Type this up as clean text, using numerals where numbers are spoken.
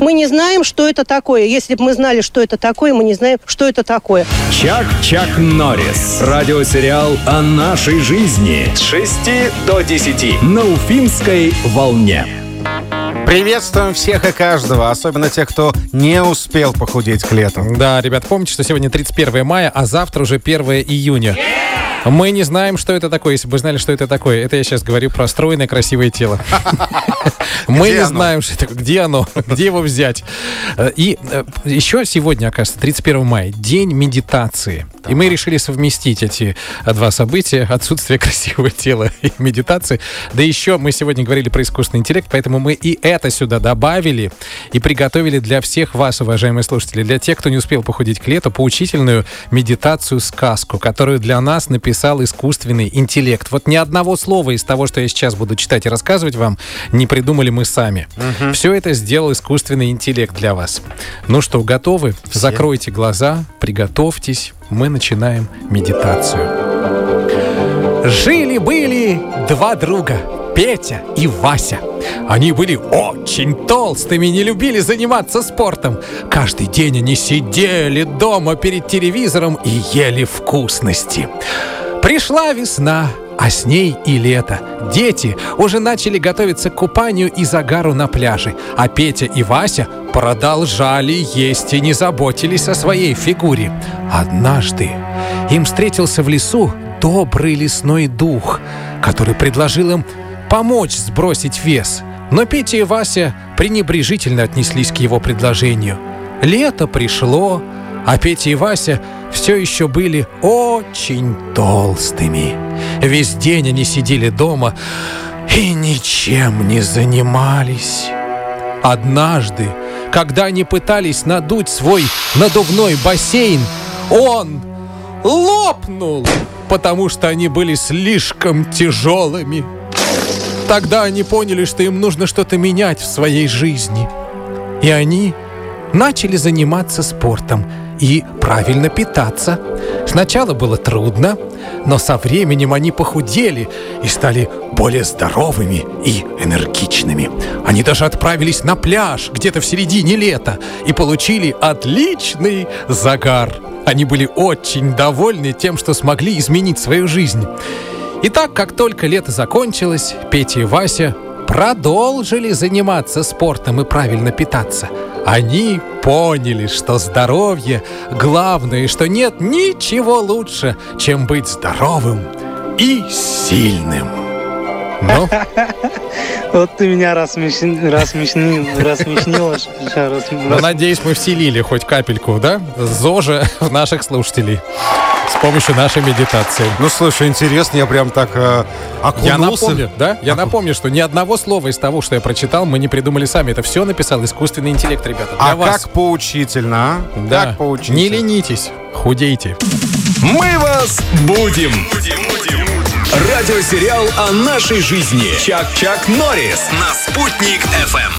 Мы не знаем, что это такое. Если бы мы знали, что это такое, мы не знаем, что это такое. Чак-Чак Норрис. Радиосериал о нашей жизни. С 6 до 10 на Уфимской волне. Приветствуем всех и каждого, особенно тех, кто не успел похудеть к лету. Да, ребят, помните, что сегодня 31 мая, а завтра уже 1 июня. Yeah! Мы не знаем, что это такое. Если бы знали, что это такое, это я сейчас говорю про стройное, красивое тело. Мы не знаем, где оно, где его взять. И еще сегодня, оказывается, 31 мая, день медитации. И мы решили совместить эти два события: отсутствие красивого тела и медитации. Да еще мы сегодня говорили про искусственный интеллект, поэтому мы и это сюда добавили и приготовили для всех вас, уважаемые слушатели, для тех, кто не успел похудеть к лету, поучительную медитацию-сказку, которую для нас написал искусственный интеллект. Вот ни одного слова из того, что я сейчас буду читать и рассказывать вам, не придумали мы сами. Угу. Все это сделал искусственный интеллект для вас. Ну что, готовы? Все. Закройте глаза, приготовьтесь. Мы начинаем медитацию. Жили-были два друга, Петя и Вася. Они были очень толстыми и не любили заниматься спортом. Каждый день они сидели дома перед телевизором и ели вкусности. Пришла весна, а с ней и лето. Дети уже начали готовиться к купанию и загару на пляже, а Петя и Вася продолжали есть и не заботились о своей фигуре. Однажды им встретился в лесу добрый лесной дух, который предложил им помочь сбросить вес. Но Петя и Вася пренебрежительно отнеслись к его предложению. Лето пришло, а Петя и Вася все еще были очень толстыми. Весь день они сидели дома и ничем не занимались. Однажды, когда они пытались надуть свой надувной бассейн, он лопнул, потому что они были слишком тяжелыми. Тогда они поняли, что им нужно что-то менять в своей жизни. И они начали заниматься спортом и правильно питаться. Сначала было трудно, но со временем они похудели и стали более здоровыми и энергичными. Они даже отправились на пляж где-то в середине лета и получили отличный загар. Они были очень довольны тем, что смогли изменить свою жизнь. И так, как только лето закончилось, Петя и Вася продолжили заниматься спортом и правильно питаться. Они поняли, что здоровье главное, и что нет ничего лучше, чем быть здоровым и сильным. Ну? Вот ты меня рассмешнила. Надеюсь, мы вселили хоть капельку, да? Зожа в наших слушателей. С помощью нашей медитации. Ну, слушай, интересно, я прям так окунулся. Я напомню, что ни одного слова из того, что я прочитал, мы не придумали сами. Это все написал искусственный интеллект, ребята. А вас. Как поучительно, а? Да. Как поучительно. Не ленитесь, худейте. Мы вас будем. Радиосериал о нашей жизни. Чак-Чак Норрис на Спутник ФМ.